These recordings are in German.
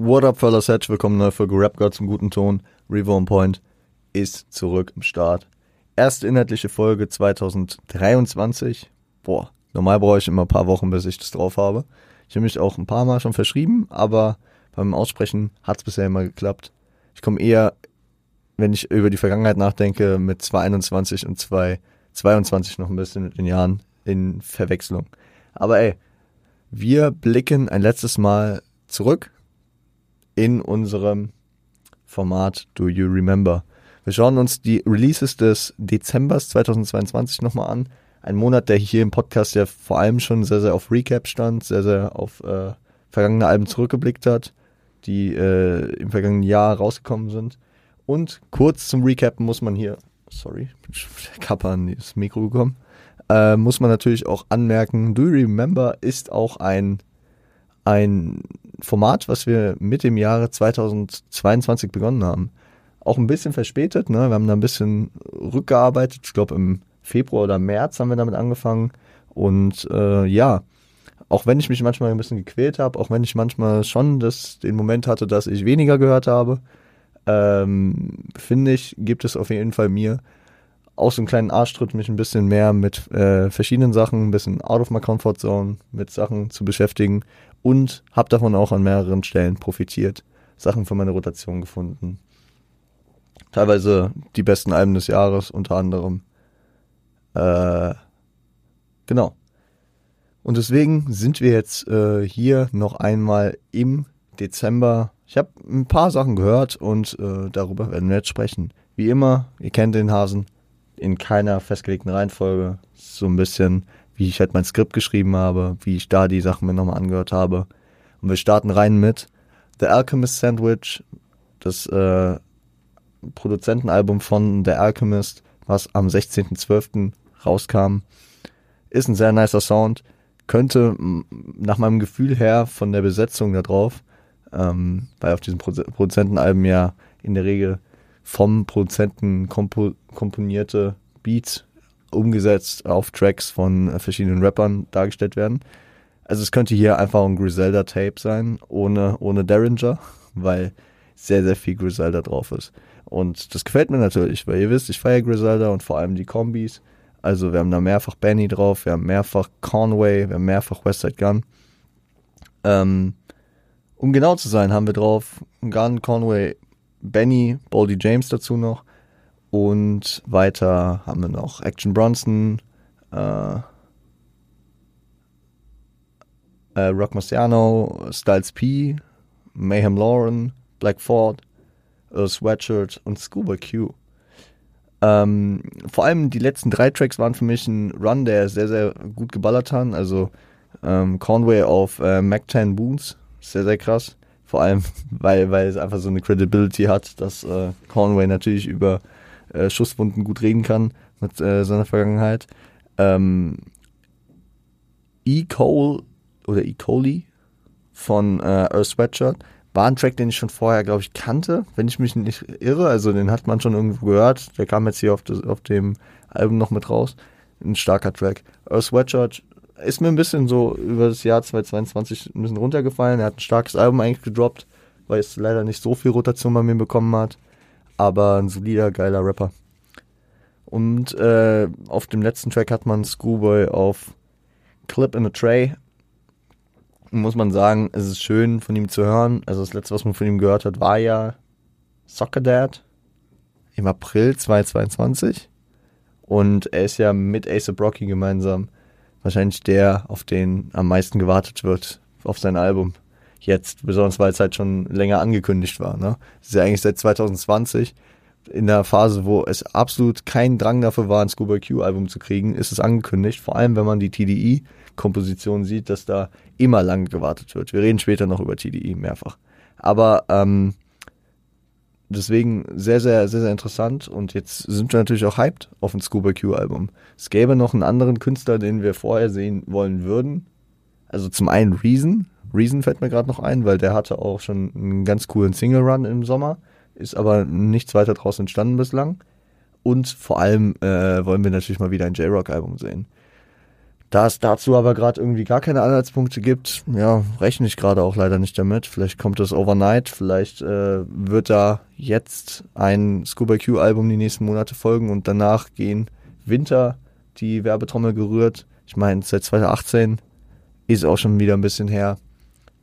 What up, fellas, Hedge, willkommen neu für Rap God zum guten Ton. Revo on Point ist zurück im Start. Erste inhaltliche Folge 2023. Boah, normal brauche ich immer ein paar Wochen, bis ich das drauf habe. Ich habe mich auch ein paar Mal schon verschrieben, aber beim Aussprechen hat es bisher immer geklappt. Ich komme eher, wenn ich über die Vergangenheit nachdenke, mit 2021 und 2022 noch ein bisschen mit den Jahren in Verwechslung. Aber ey, wir blicken ein letztes Mal zurück in unserem Format Do You Remember. Wir schauen uns die Releases des Dezembers 2022 nochmal an. Ein Monat, der hier im Podcast ja vor allem schon sehr, sehr auf Recap stand, sehr, sehr auf vergangene Alben zurückgeblickt hat, die im vergangenen Jahr rausgekommen sind. Und kurz zum Recappen muss man hier, sorry, ich bin schon der Kappa an das Mikro gekommen, muss man natürlich auch anmerken, Do You Remember ist auch ein Format, was wir mit dem Jahre 2022 begonnen haben. Auch ein bisschen verspätet, ne? Wir haben da ein bisschen rückgearbeitet. Ich glaube, im Februar oder März haben wir damit angefangen. Und ja, auch wenn ich mich manchmal ein bisschen gequält habe, auch wenn ich manchmal schon den Moment hatte, dass ich weniger gehört habe, finde ich, gibt es auf jeden Fall mir auch so einen kleinen Arschtritt, mich ein bisschen mehr mit verschiedenen Sachen, ein bisschen out of my comfort zone, mit Sachen zu beschäftigen, und habe davon auch an mehreren Stellen profitiert, Sachen für meine Rotation gefunden. Teilweise die besten Alben des Jahres, unter anderem. Genau. Und deswegen sind wir jetzt hier noch einmal im Dezember. Ich habe ein paar Sachen gehört und darüber werden wir jetzt sprechen. Wie immer, ihr kennt den Hasen, in keiner festgelegten Reihenfolge, so ein bisschen wie ich halt mein Skript geschrieben habe, wie ich da die Sachen mir nochmal angehört habe. Und wir starten rein mit The Alchemist Sandwich, das Produzentenalbum von The Alchemist, was am 16.12. rauskam. Ist ein sehr nicer Sound, könnte nach meinem Gefühl her von der Besetzung da drauf, weil auf diesen Produzentenalben ja in der Regel vom Produzenten komponierte Beats umgesetzt auf Tracks von verschiedenen Rappern dargestellt werden. Also es könnte hier einfach ein Griselda-Tape sein, ohne Derringer, weil sehr, sehr viel Griselda drauf ist. Und das gefällt mir natürlich, weil ihr wisst, ich feiere Griselda und vor allem die Kombis. Also wir haben da mehrfach Benny drauf, wir haben mehrfach Conway, wir haben mehrfach Westside Gunn. Um genau zu sein, haben wir drauf Gunn, Conway, Benny, Baldy James dazu noch. Und weiter haben wir noch Action Bronson, Rock Marciano, Styles P, Mayhem Lauren, Black Ford, Earth Sweatshirt und Scuba Q. Vor allem die letzten 3 Tracks waren für mich ein Run, der sehr, sehr gut geballert hat. Also Conway auf Mac 10 Boons, sehr, sehr krass. Vor allem, weil es einfach so eine Credibility hat, dass Conway natürlich über Schusswunden gut reden kann mit seiner Vergangenheit. E. Coli von Earth Sweatshirt war ein Track, den ich schon vorher, glaube ich, kannte, wenn ich mich nicht irre. Also den hat man schon irgendwo gehört. Der kam jetzt hier auf dem Album noch mit raus. Ein starker Track. Earth Sweatshirt ist mir ein bisschen so über das Jahr 2022 ein bisschen runtergefallen. Er hat ein starkes Album eigentlich gedroppt, weil es leider nicht so viel Rotation bei mir bekommen hat. Aber ein solider, geiler Rapper. Und auf dem letzten Track hat man Schoolboy auf Clip in a Tray. Muss man sagen, es ist schön von ihm zu hören. Also das letzte, was man von ihm gehört hat, war ja Soccer Dad im April 2022. Und er ist ja mit A$AP Rocky gemeinsam wahrscheinlich der, auf den am meisten gewartet wird, auf sein Album. Jetzt, besonders weil es halt schon länger angekündigt war. Ne? Das ist ja eigentlich seit 2020, in der Phase, wo es absolut kein Drang dafür war, ein Scuba Q-Album zu kriegen, ist es angekündigt. Vor allem, wenn man die TDI-Komposition sieht, dass da immer lang gewartet wird. Wir reden später noch über TDI mehrfach. Aber deswegen sehr, sehr, sehr, sehr interessant, und jetzt sind wir natürlich auch hyped auf ein Scuba Q-Album. Es gäbe noch einen anderen Künstler, den wir vorher sehen wollen würden. Also zum einen Reason. Reason fällt mir gerade noch ein, weil der hatte auch schon einen ganz coolen Single-Run im Sommer. Ist aber nichts weiter draus entstanden bislang. Und vor allem wollen wir natürlich mal wieder ein J-Rock-Album sehen. Da es dazu aber gerade irgendwie gar keine Anhaltspunkte gibt, ja, rechne ich gerade auch leider nicht damit. Vielleicht kommt das overnight, vielleicht wird da jetzt ein Scuba Q-Album die nächsten Monate folgen und danach gehen Winter die Werbetrommel gerührt. Ich meine, seit 2018 ist auch schon wieder ein bisschen her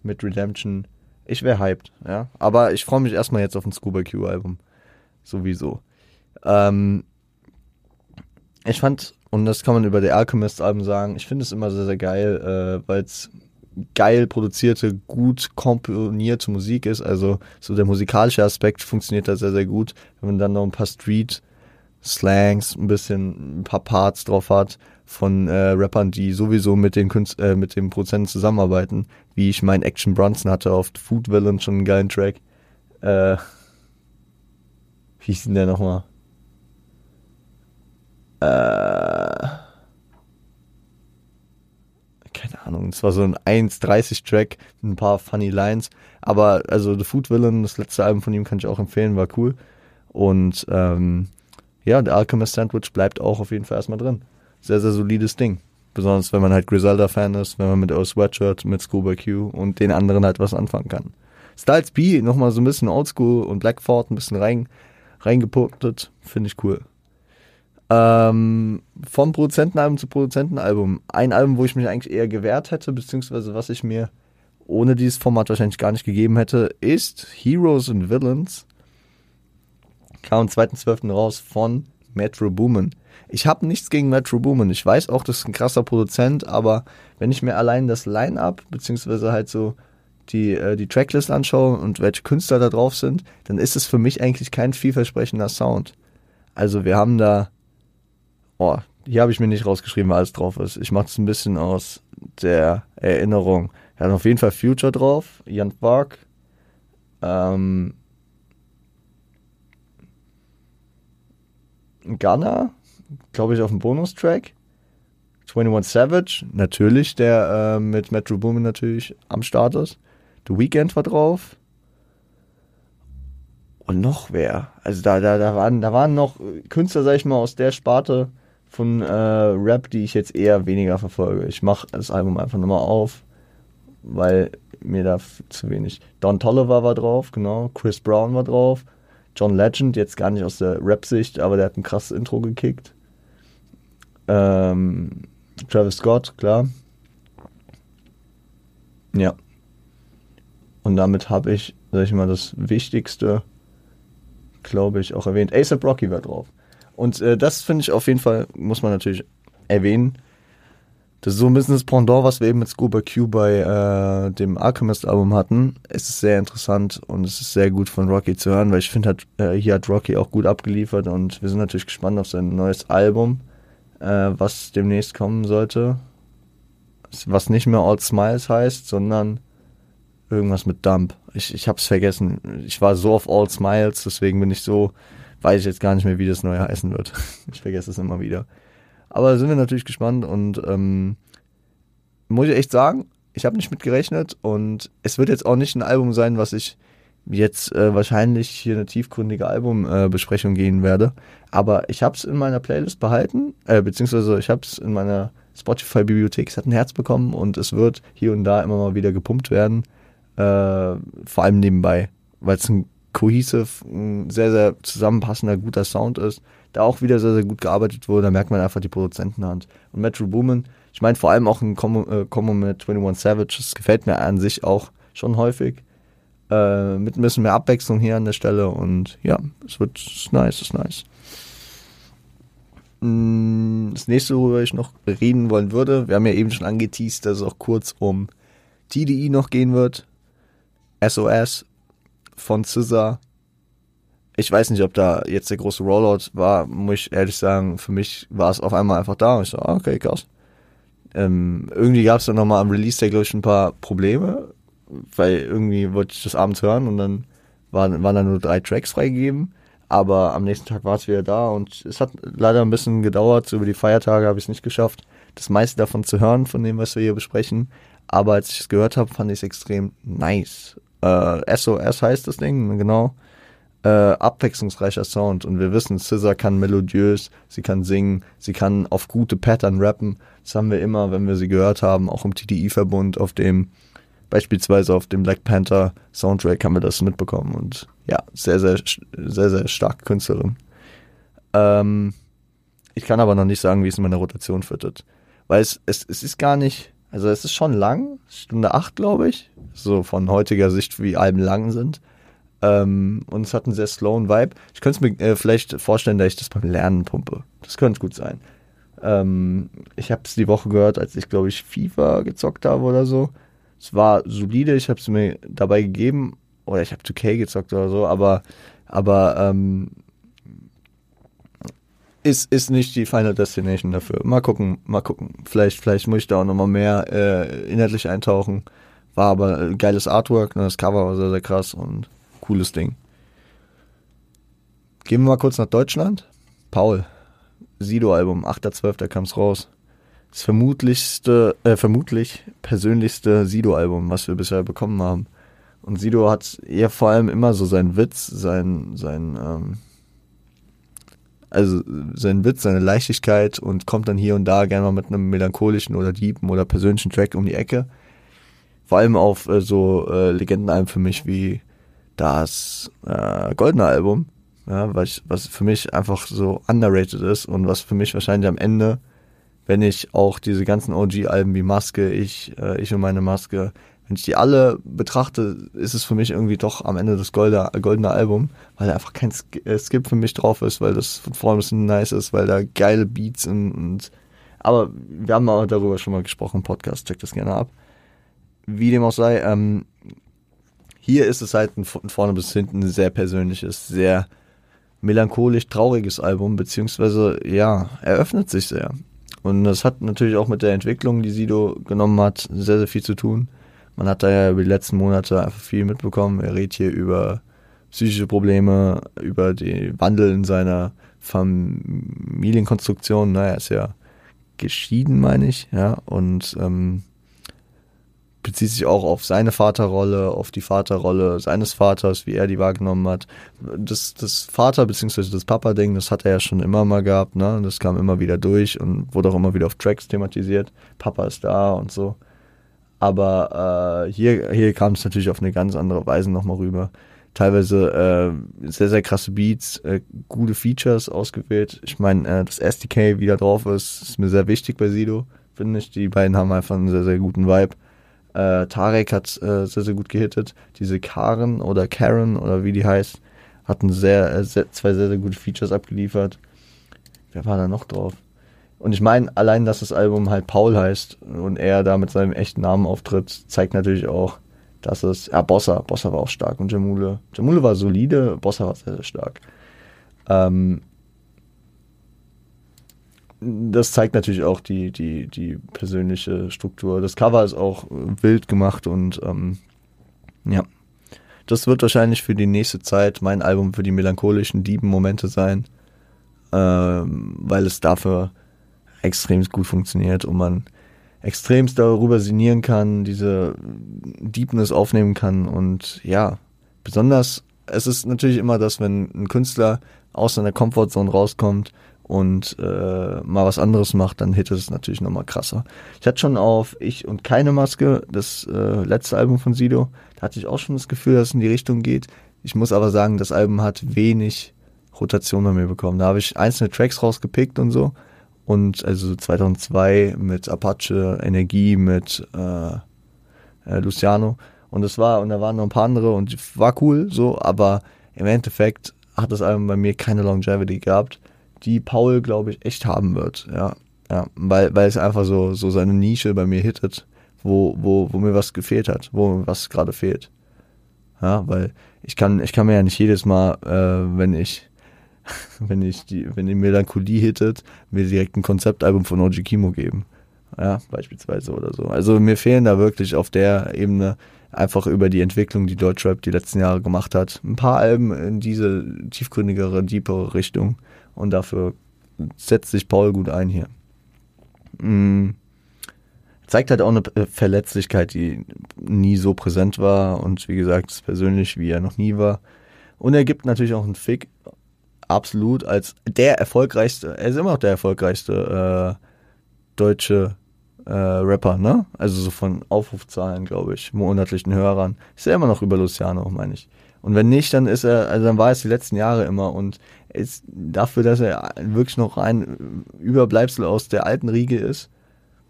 mit Redemption. Ich wäre hyped, ja. Aber ich freue mich erstmal jetzt auf ein Scuba Q-Album. Sowieso. Ich fand, und das kann man über The Alchemist-Alben sagen, ich finde es immer sehr, sehr geil, weil es geil produzierte, gut komponierte Musik ist. Also so der musikalische Aspekt funktioniert da sehr, sehr gut. Wenn man dann noch ein paar Street-Slangs, ein paar Parts drauf hat von Rappern, die sowieso mit den Produzenten zusammenarbeiten, wie ich meinen Action Bronson hatte auf Food Villain, schon einen geilen Track. Wie hieß denn der nochmal? Keine Ahnung, es war so ein 1:30-Track, ein paar funny Lines, aber also The Food Villain, das letzte Album von ihm kann ich auch empfehlen, war cool. Und ja, der Alchemist Sandwich bleibt auch auf jeden Fall erstmal drin. Sehr, sehr solides Ding. Besonders wenn man halt Griselda-Fan ist, wenn man mit Earth Sweatshirt, mit Scuba Q und den anderen halt was anfangen kann. Styles P nochmal so ein bisschen oldschool und Black Ford ein bisschen reingepunktet, finde ich cool. Vom Produzentenalbum zu Produzentenalbum. Ein Album, wo ich mich eigentlich eher gewehrt hätte, beziehungsweise was ich mir ohne dieses Format wahrscheinlich gar nicht gegeben hätte, ist Heroes and Villains. Kam am 2.12. raus von Metro Boomin. Ich habe nichts gegen Metro Boomin. Ich weiß auch, das ist ein krasser Produzent, aber wenn ich mir allein das Line-Up, beziehungsweise halt so die Tracklist anschaue und welche Künstler da drauf sind, dann ist es für mich eigentlich kein vielversprechender Sound. Also wir haben da... Oh, hier habe ich mir nicht rausgeschrieben, was alles drauf ist. Ich mache es ein bisschen aus der Erinnerung. Wir haben auf jeden Fall Future drauf, Jan Park, Gunna, glaube ich, auf dem Bonustrack, 21 Savage, natürlich, der mit Metro Boomin natürlich am Start ist. The Weeknd war drauf. Und noch wer? Also da waren noch Künstler, sag ich mal, aus der Sparte von Rap, die ich jetzt eher weniger verfolge. Ich mache das Album einfach nochmal auf, weil mir da zu wenig... Don Tolliver war drauf, genau. Chris Brown war drauf. John Legend, jetzt gar nicht aus der Rap-Sicht, aber der hat ein krasses Intro gekickt. Travis Scott, klar. Ja. Und damit habe ich, sag ich mal, das Wichtigste, glaube ich, auch erwähnt. A$AP Rocky war drauf. Und das finde ich auf jeden Fall, muss man natürlich erwähnen. Das ist so ein bisschen das Pendant, was wir eben mit Scuba Q bei dem Alchemist-Album hatten. Es ist sehr interessant und es ist sehr gut von Rocky zu hören, weil ich finde, hier hat Rocky auch gut abgeliefert und wir sind natürlich gespannt auf sein neues Album, was demnächst kommen sollte. Was nicht mehr All Smiles heißt, sondern irgendwas mit Dump. Ich hab's vergessen. Ich war so auf All Smiles, deswegen bin ich so, weiß ich jetzt gar nicht mehr, wie das neue heißen wird. Ich vergesse es immer wieder. Aber da sind wir natürlich gespannt und muss ich echt sagen, ich habe nicht mit gerechnet und es wird jetzt auch nicht ein Album sein, was ich jetzt wahrscheinlich hier eine tiefgründige Albumbesprechung gehen werde. Aber ich hab's in meiner Playlist behalten, beziehungsweise ich hab's in meiner Spotify-Bibliothek, es hat ein Herz bekommen und es wird hier und da immer mal wieder gepumpt werden. Vor allem nebenbei, weil es ein cohesive, ein sehr, sehr zusammenpassender, guter Sound ist, da auch wieder sehr, sehr gut gearbeitet wurde, da merkt man einfach die Produzentenhand. Und Metro Boomin, ich meine vor allem auch ein Kombo mit 21 Savage, das gefällt mir an sich auch schon häufig, mit ein bisschen mehr Abwechslung hier an der Stelle und ja, es wird nice, ist nice. Das nächste, worüber ich noch reden wollen würde, wir haben ja eben schon angeteased, dass es auch kurz um TDI noch gehen wird, SOS von SZA. Ich weiß nicht, ob da jetzt der große Rollout war, muss ich ehrlich sagen, für mich war es auf einmal einfach da und ich so, okay, krass. Irgendwie gab es dann nochmal am Release-Tag, glaube ich, ein paar Probleme, weil irgendwie wollte ich das abends hören und dann waren da nur 3 Tracks freigegeben, aber am nächsten Tag war es wieder da und es hat leider ein bisschen gedauert, so über die Feiertage habe ich es nicht geschafft, das meiste davon zu hören, von dem, was wir hier besprechen, aber als ich es gehört habe, fand ich es extrem nice. SOS heißt das Ding, genau. abwechslungsreicher Sound. Und wir wissen, SZA kann melodiös, sie kann singen, sie kann auf gute Pattern rappen. Das haben wir immer, wenn wir sie gehört haben, auch im TDI-Verbund, auf dem, beispielsweise auf dem Black Panther Soundtrack haben wir das mitbekommen. Und ja, sehr, sehr, sehr, sehr stark Künstlerin. Ich kann aber noch nicht sagen, wie es in meiner Rotation fittet. Weil es ist gar nicht, also es ist schon lang, Stunde 8, glaube ich, so von heutiger Sicht, wie Alben lang sind. Und es hat einen sehr slowen Vibe. Ich könnte es mir vielleicht vorstellen, dass ich das beim Lernen pumpe. Das könnte gut sein. Ich habe es die Woche gehört, als ich, glaube ich, FIFA gezockt habe oder so. Es war solide, ich habe es mir dabei gegeben. Oder ich habe 2K gezockt oder so, aber ist nicht die Final Destination dafür. Mal gucken. Vielleicht muss ich da auch nochmal mehr inhaltlich eintauchen. War aber ein geiles Artwork, ne? Das Cover war sehr, sehr krass und cooles Ding. Gehen wir mal kurz nach Deutschland. Paul, Sido-Album, 8.12. kam es raus. Das vermutlich persönlichste Sido-Album, was wir bisher bekommen haben. Und Sido hat eher vor allem immer so seinen Witz, seine Leichtigkeit und kommt dann hier und da gerne mal mit einem melancholischen oder deepen oder persönlichen Track um die Ecke. Vor allem auf Legendenalben für mich wie das Goldene Album, ja, was für mich einfach so underrated ist und was für mich wahrscheinlich am Ende, wenn ich auch diese ganzen OG-Alben wie Maske, ich und meine Maske, wenn ich die alle betrachte, ist es für mich irgendwie doch am Ende das Goldene Album, weil da einfach kein Skip für mich drauf ist, weil das von vorne ein bisschen nice ist, weil da geile Beats sind. Aber wir haben auch darüber schon mal gesprochen im Podcast, checkt das gerne ab. Wie dem auch sei, hier ist es halt von vorne bis hinten ein sehr persönliches, sehr melancholisch trauriges Album, beziehungsweise, ja, eröffnet sich sehr. Und das hat natürlich auch mit der Entwicklung, die Sido genommen hat, sehr, sehr viel zu tun. Man hat da ja über die letzten Monate einfach viel mitbekommen. Er redet hier über psychische Probleme, über den Wandel in seiner Familienkonstruktion. Naja, er ist ja geschieden, meine ich, ja, und bezieht sich auch auf seine Vaterrolle, auf die Vaterrolle seines Vaters, wie er die wahrgenommen hat. Das Vater- bzw. das Papa-Ding, das hat er ja schon immer mal gehabt, ne? Das kam immer wieder durch und wurde auch immer wieder auf Tracks thematisiert. Papa ist da und so. Aber hier kam es natürlich auf eine ganz andere Weise nochmal rüber. Teilweise sehr, sehr krasse Beats, gute Features ausgewählt. Ich meine, das SDK wieder drauf ist mir sehr wichtig bei Sido, finde ich. Die beiden haben einfach einen sehr, sehr guten Vibe. Tarek hat sehr, sehr gut gehittet. Diese Karen oder wie die heißt, hatten zwei sehr, sehr gute Features abgeliefert. Wer war da noch drauf? Und ich meine, allein, dass das Album halt Paul heißt und er da mit seinem echten Namen auftritt, zeigt natürlich auch, dass es... Ja, Bossa war auch stark und Jamule. Jamule war solide, Bossa war sehr, sehr stark. Das zeigt natürlich auch die persönliche Struktur. Das Cover ist auch wild gemacht und ja. Das wird wahrscheinlich für die nächste Zeit mein Album für die melancholischen, dieben Momente sein, weil es dafür extremst gut funktioniert und man extremst darüber sinnieren kann, diese Deepness aufnehmen kann und ja, besonders, es ist natürlich immer das, wenn ein Künstler aus seiner Comfortzone rauskommt und mal was anderes macht, dann hittet es natürlich nochmal krasser. Ich hatte schon auf Ich und Keine Maske, das letzte Album von Sido, da hatte ich auch schon das Gefühl, dass es in die Richtung geht. Ich muss aber sagen, das Album hat wenig Rotation bei mir bekommen. Da habe ich einzelne Tracks rausgepickt und so und also 2002 mit Apache, Energie, mit Luciano und da waren noch ein paar andere und war cool so, aber im Endeffekt hat das Album bei mir keine Longevity gehabt, die Paul, glaube ich, echt haben wird, ja, weil es einfach so seine Nische bei mir hittet, wo mir was gefehlt hat, wo mir was gerade fehlt. Ja, weil ich kann mir ja nicht jedes Mal, wenn die Melancholie hittet, mir direkt ein Konzeptalbum von OG Kimo geben. Ja, beispielsweise oder so. Also mir fehlen da wirklich auf der Ebene einfach über die Entwicklung, die Deutschrap die letzten Jahre gemacht hat, ein paar Alben in diese tiefgründigere, deepere Richtung. Und dafür setzt sich Paul gut ein hier. Zeigt halt auch eine Verletzlichkeit, die nie so präsent war und wie gesagt, persönlich, wie er noch nie war. Und er gibt natürlich auch einen Fick, absolut, als der erfolgreichste, er ist immer noch der erfolgreichste deutsche Rapper, ne? Also so von Aufrufzahlen, glaube ich, monatlichen Hörern. Ist er immer noch über Luciano, meine ich. Und wenn nicht, dann ist er, also dann war es die letzten Jahre immer, und ist dafür, dass er wirklich noch ein Überbleibsel aus der alten Riege ist,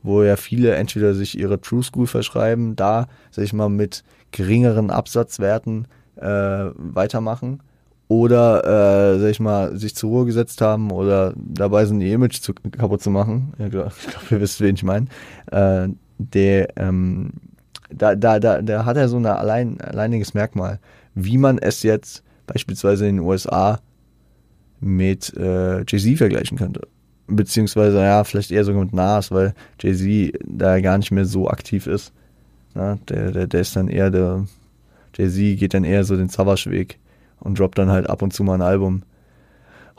wo ja viele entweder sich ihre True School verschreiben, da, sag ich mal, mit geringeren Absatzwerten weitermachen, oder, sag ich mal, sich zur Ruhe gesetzt haben oder dabei sind, ihr Image kaputt zu machen. Ja, ich glaube, ihr wisst, wen ich meine. Da hat er so ein alleiniges Merkmal, wie man es jetzt beispielsweise in den USA mit Jay-Z vergleichen könnte. Beziehungsweise, ja, vielleicht eher sogar mit Nas, weil Jay-Z da gar nicht mehr so aktiv ist. Na, der ist dann eher der... Jay-Z geht dann eher so den Savage-Weg und droppt dann halt ab und zu mal ein Album.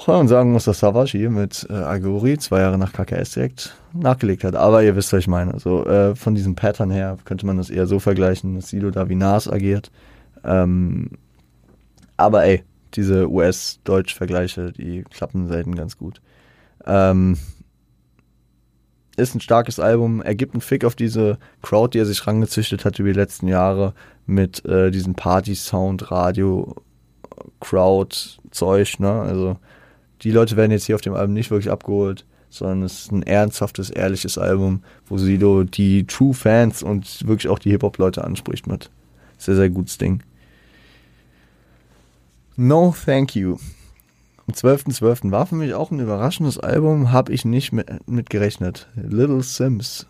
Und sagen muss, dass Savage hier mit Aguri 2 Jahre nach KKS direkt nachgelegt hat. Aber ihr wisst, was ich meine. Also von diesem Pattern her könnte man das eher so vergleichen, dass Sido da wie Nas agiert. Aber ey, diese US-Deutsch-Vergleiche, die klappen selten ganz gut. Ist ein starkes Album, er gibt einen Fick auf diese Crowd, die er sich rangezüchtet hat über die letzten Jahre mit diesem Party-Sound, Radio, Crowd-Zeug, ne? Also die Leute werden jetzt hier auf dem Album nicht wirklich abgeholt, sondern es ist ein ernsthaftes, ehrliches Album, wo Sido die True Fans und wirklich auch die Hip-Hop-Leute anspricht mit. Sehr, sehr gutes Ding. No Thank You. Am 12.12. war für mich auch ein überraschendes Album, habe ich nicht mit gerechnet. Little Simz.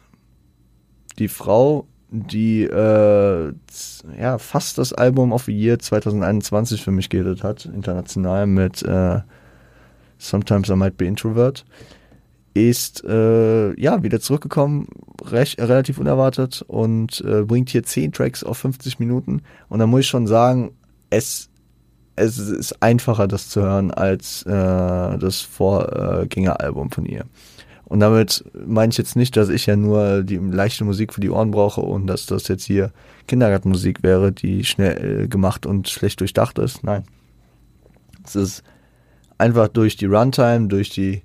Die Frau, die fast das Album of the Year 2021 für mich geredet hat, international mit Sometimes I Might Be Introvert, ist wieder zurückgekommen, relativ unerwartet, und bringt hier 10 Tracks auf 50 Minuten. Und da muss ich schon sagen, es ist einfacher, das zu hören, als das Vorgängeralbum von ihr. Und damit meine ich jetzt nicht, dass ich ja nur die leichte Musik für die Ohren brauche und dass das jetzt hier Kindergartenmusik wäre, die schnell gemacht und schlecht durchdacht ist. Nein. Es ist einfach durch die Runtime, durch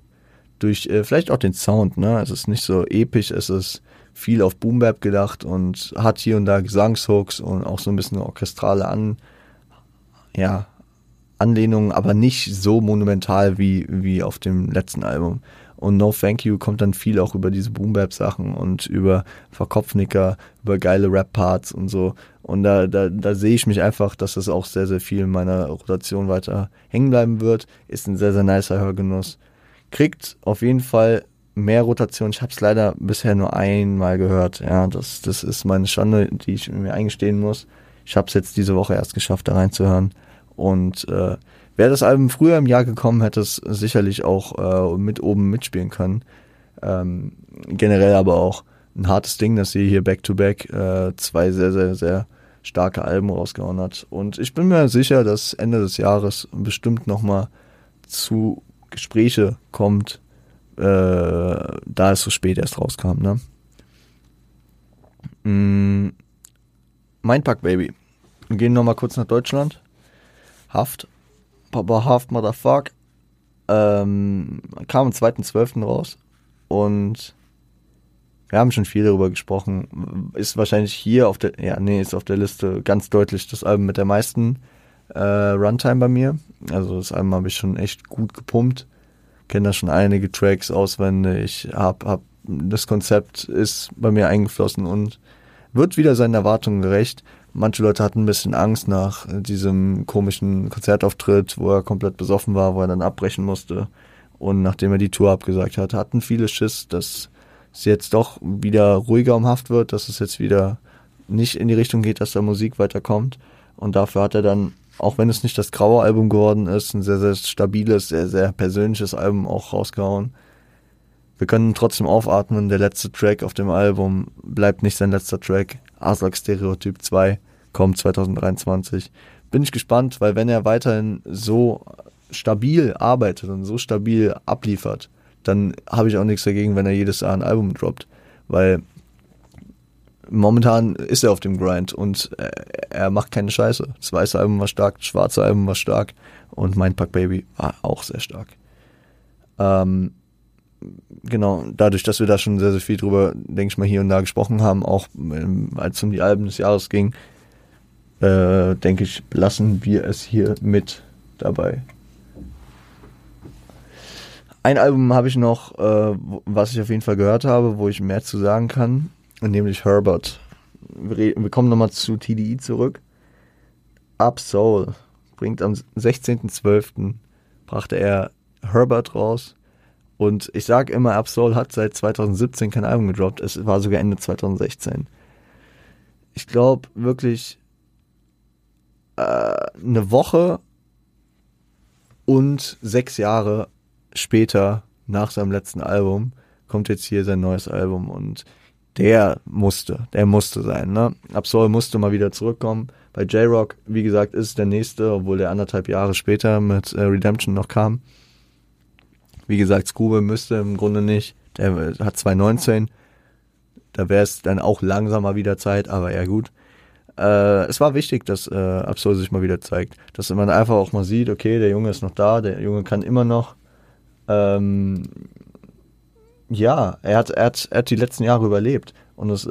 vielleicht auch den Sound, ne? Es ist nicht so episch, es ist viel auf Boom-Bap gedacht und hat hier und da Gesangshooks und auch so ein bisschen orchestrale Anlehnungen, aber nicht so monumental wie auf dem letzten Album. Und No Thank You kommt dann viel auch über diese Boom-Bap-Sachen und über Verkopfnicker, über geile Rap-Parts und so. Und da sehe ich mich einfach, dass das auch sehr, sehr viel in meiner Rotation weiter hängen bleiben wird. Ist ein sehr, sehr nicer Hörgenuss. Kriegt auf jeden Fall mehr Rotation. Ich habe es leider bisher nur einmal gehört. Ja, das ist meine Schande, die ich mir eingestehen muss. Ich habe es jetzt diese Woche erst geschafft, da reinzuhören. Und wäre das Album früher im Jahr gekommen, hätte es sicherlich auch mit oben mitspielen können. Generell aber auch ein hartes Ding, dass sie hier back-to-back 2 sehr, sehr, sehr starke Alben rausgehauen hat. Und ich bin mir sicher, dass Ende des Jahres bestimmt nochmal zu Gespräche kommt, da es so spät erst rauskam. Ne? Mindfuck Baby. Wir gehen nochmal kurz nach Deutschland. Haft. Papa Haft, Motherfuck. Kam am 2.12. raus. Und wir haben schon viel darüber gesprochen. Ist wahrscheinlich hier ist auf der Liste ganz deutlich das Album mit der meisten Runtime bei mir. Also das Album habe ich schon echt gut gepumpt. Kenne da schon einige Tracks auswendig. Das Konzept ist bei mir eingeflossen und wird wieder seinen Erwartungen gerecht. Manche Leute hatten ein bisschen Angst nach diesem komischen Konzertauftritt, wo er komplett besoffen war, wo er dann abbrechen musste. Und nachdem er die Tour abgesagt hat, hatten viele Schiss, dass es jetzt doch wieder ruhiger um Haft wird, dass es jetzt wieder nicht in die Richtung geht, dass da Musik weiterkommt. Und dafür hat er dann, auch wenn es nicht das graue Album geworden ist, ein sehr, sehr stabiles, sehr, sehr persönliches Album auch rausgehauen. Wir können trotzdem aufatmen, der letzte Track auf dem Album bleibt nicht sein letzter Track. Aslak Stereotyp 2 kommt 2023. Bin ich gespannt, weil wenn er weiterhin so stabil arbeitet und so stabil abliefert, dann habe ich auch nichts dagegen, wenn er jedes Jahr ein Album droppt. Weil momentan ist er auf dem Grind und er macht keine Scheiße. Das weiße Album war stark, das schwarze Album war stark und Mindfuck Baby war auch sehr stark. Genau, dadurch, dass wir da schon sehr, sehr viel drüber, denke ich mal, hier und da gesprochen haben, auch als es um die Alben des Jahres ging, denke ich, lassen wir es hier mit dabei. Ein Album habe ich noch, was ich auf jeden Fall gehört habe, wo ich mehr zu sagen kann, nämlich Herbert. Wir kommen nochmal zu TDI zurück. Ab-Soul bringt am 16.12. brachte er Herbert raus. Und ich sag immer, Ab-Soul hat seit 2017 kein Album gedroppt. Es war sogar Ende 2016. Ich glaube wirklich eine Woche und 6 Jahre später nach seinem letzten Album kommt jetzt hier sein neues Album und der musste sein, ne? Ab-Soul musste mal wieder zurückkommen. Bei J-Rock, wie gesagt, ist der nächste, obwohl der 1,5 Jahre später mit Redemption noch kam. Wie gesagt, Scuba müsste im Grunde nicht. Der hat 2019. Da wäre es dann auch langsam mal wieder Zeit, aber ja gut. Es war wichtig, dass Ab-Soul sich mal wieder zeigt. Dass man einfach auch mal sieht, okay, der Junge ist noch da, der Junge kann immer noch. Ja, er hat die letzten Jahre überlebt. Und das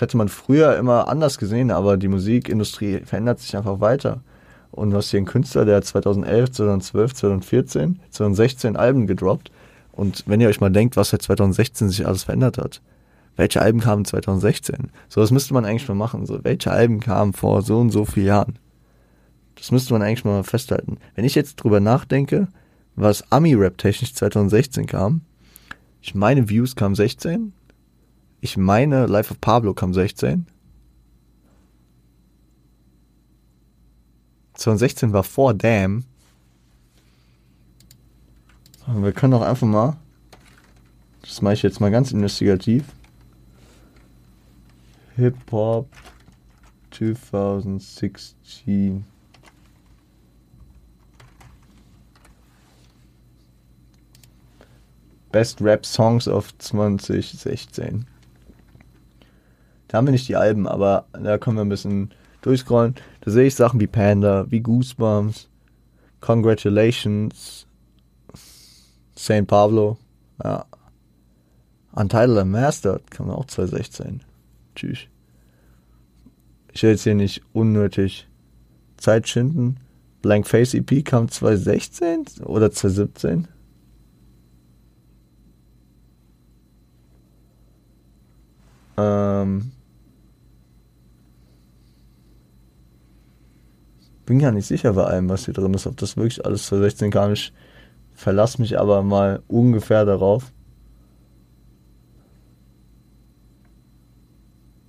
hätte man früher immer anders gesehen, aber die Musikindustrie verändert sich einfach weiter. Und du hast hier einen Künstler, der hat 2011, 2012, 2014, 2016 Alben gedroppt. Und wenn ihr euch mal denkt, was seit 2016 sich alles verändert hat. Welche Alben kamen 2016? So, das müsste man eigentlich mal machen. So, welche Alben kamen vor so und so vielen Jahren? Das müsste man eigentlich mal festhalten. Wenn ich jetzt drüber nachdenke, was Ami-Rap technisch 2016 kam, ich meine Views kam 16, ich meine Life of Pablo kam 16. 2016 war vor Damn. Wir können auch einfach mal, das mache ich jetzt mal ganz investigativ, Hip-Hop 2016. Best Rap Songs of 2016. Da haben wir nicht die Alben, aber da können wir ein bisschen durchscrollen. Da sehe ich Sachen wie Panda, wie Goosebumps, Congratulations, Saint Pablo, ja. Untitled and Mastered kann man auch 2016. Tschüss. Ich will jetzt hier nicht unnötig Zeit schinden. Blank Face EP kam 2016 oder 2017? Bin gar nicht sicher bei allem, was hier drin ist, ob das wirklich alles 2016 kam. Ich verlasse mich aber mal ungefähr darauf.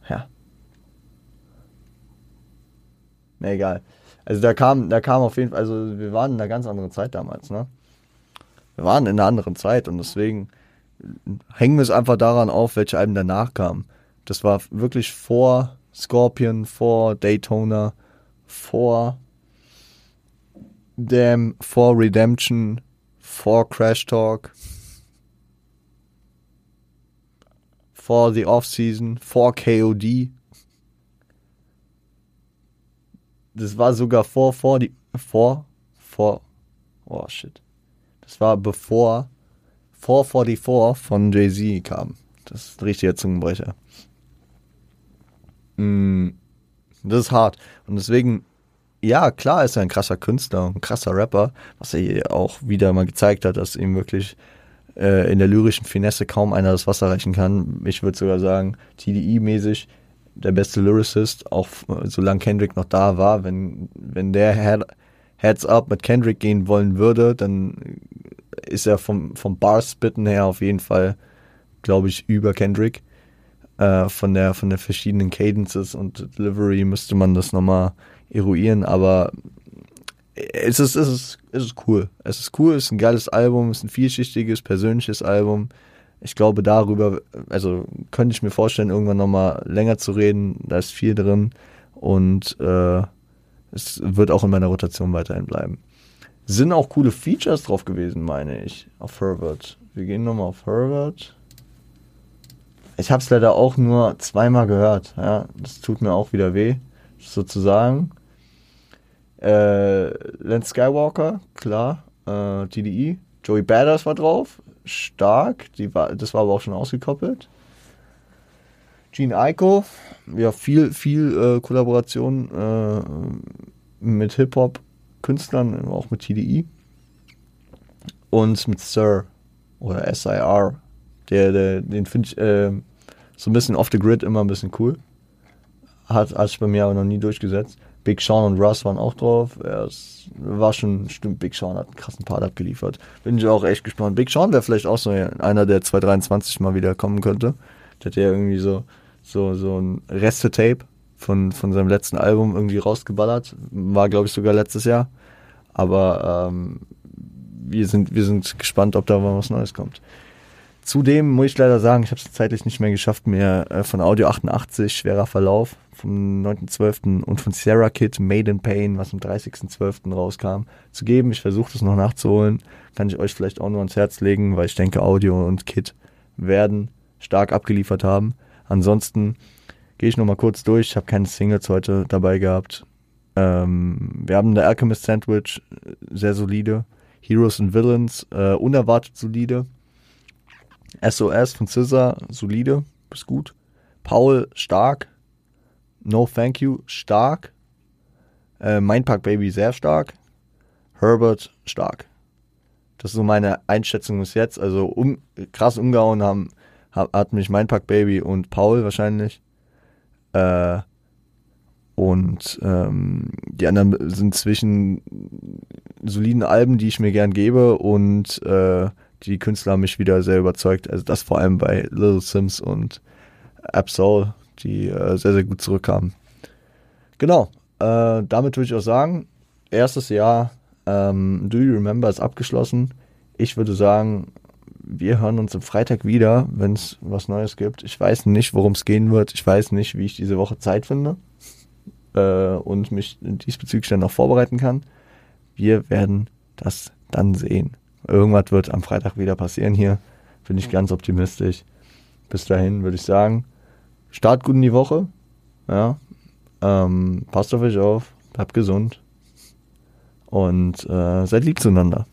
Ja. Na egal. Also da kam auf jeden Fall, also wir waren in einer ganz anderen Zeit damals, ne? Wir waren in einer anderen Zeit und deswegen hängen wir es einfach daran auf, welche Alben danach kamen. Das war wirklich vor Scorpion, vor Daytona, vor Damn, vor Redemption, vor Crash Talk, vor The Offseason, vor KOD. Das war sogar bevor 44 von Jay-Z kam. Das ist ein richtiger Zungenbrecher. Das ist hart. Und deswegen, ja, klar ist er ein krasser Künstler und ein krasser Rapper, was er hier auch wieder mal gezeigt hat, dass ihm wirklich in der lyrischen Finesse kaum einer das Wasser reichen kann. Ich würde sogar sagen, TDI-mäßig der beste Lyricist, auch solange Kendrick noch da war. Wenn der Heads Up mit Kendrick gehen wollen würde, dann ist er vom Barspitten her auf jeden Fall, glaube ich, über Kendrick. Von der verschiedenen Cadences und Delivery müsste man das nochmal eruieren, aber es ist cool. Es ist cool, es ist ein geiles Album, es ist ein vielschichtiges, persönliches Album. Ich glaube darüber, also könnte ich mir vorstellen, irgendwann nochmal länger zu reden, da ist viel drin und es wird auch in meiner Rotation weiterhin bleiben. Sind auch coole Features drauf gewesen, meine ich, auf Herbert. Wir gehen nochmal auf Herbert. Ich habe es leider auch nur zweimal gehört. Ja, das tut mir auch wieder weh, sozusagen. Lance Skywalker, klar. TDI. Joey Badass war drauf. Stark. Das war aber auch schon ausgekoppelt. Gene Aiko. Ja, viel Kollaboration mit Hip-Hop-Künstlern, auch mit TDI. Und mit SIR oder SIR. Den finde ich so ein bisschen off the grid immer ein bisschen cool. Hat sich bei mir aber noch nie durchgesetzt. Big Sean und Russ waren auch drauf. Stimmt, Big Sean hat einen krassen Part abgeliefert. Bin ich auch echt gespannt. Big Sean wäre vielleicht auch so einer, der 2023 mal wieder kommen könnte. Der hat ja irgendwie so ein Reste-Tape von seinem letzten Album irgendwie rausgeballert. War, glaube ich, sogar letztes Jahr. Aber wir sind gespannt, ob da mal was Neues kommt. Zudem muss ich leider sagen, ich habe es zeitlich nicht mehr geschafft, mir von Audio 88, schwerer Verlauf, vom 9.12. und von Sarah Kid, Made in Pain, was am 30.12. rauskam, zu geben. Ich versuche das noch nachzuholen. Kann ich euch vielleicht auch nur ans Herz legen, weil ich denke, Audio und Kid werden stark abgeliefert haben. Ansonsten gehe ich nochmal kurz durch. Ich habe keine Singles heute dabei gehabt. Wir haben The Alchemist Sandwich, sehr solide. Heroes and Villains, unerwartet solide. SOS von SZA, solide, bis gut. Paul, stark. No Thank You, stark. Mindpark Baby, sehr stark. Herbert, stark. Das ist so meine Einschätzung bis jetzt. Also krass umgehauen hat mich Mindpark Baby und Paul wahrscheinlich. Die anderen sind zwischen soliden Alben, die ich mir gern gebe, und die Künstler haben mich wieder sehr überzeugt. Also das vor allem bei Little Simz und Ab-Soul, die sehr, sehr gut zurückkamen. Genau, damit würde ich auch sagen, erstes Jahr Do You Remember ist abgeschlossen. Ich würde sagen, wir hören uns am Freitag wieder, wenn es was Neues gibt. Ich weiß nicht, worum es gehen wird. Ich weiß nicht, wie ich diese Woche Zeit finde und mich diesbezüglich dann noch vorbereiten kann. Wir werden das dann sehen. Irgendwas wird am Freitag wieder passieren hier. Bin ich ganz optimistisch. Bis dahin würde ich sagen, start gut in die Woche. Ja. Passt auf euch auf. Bleibt gesund. Und seid lieb zueinander.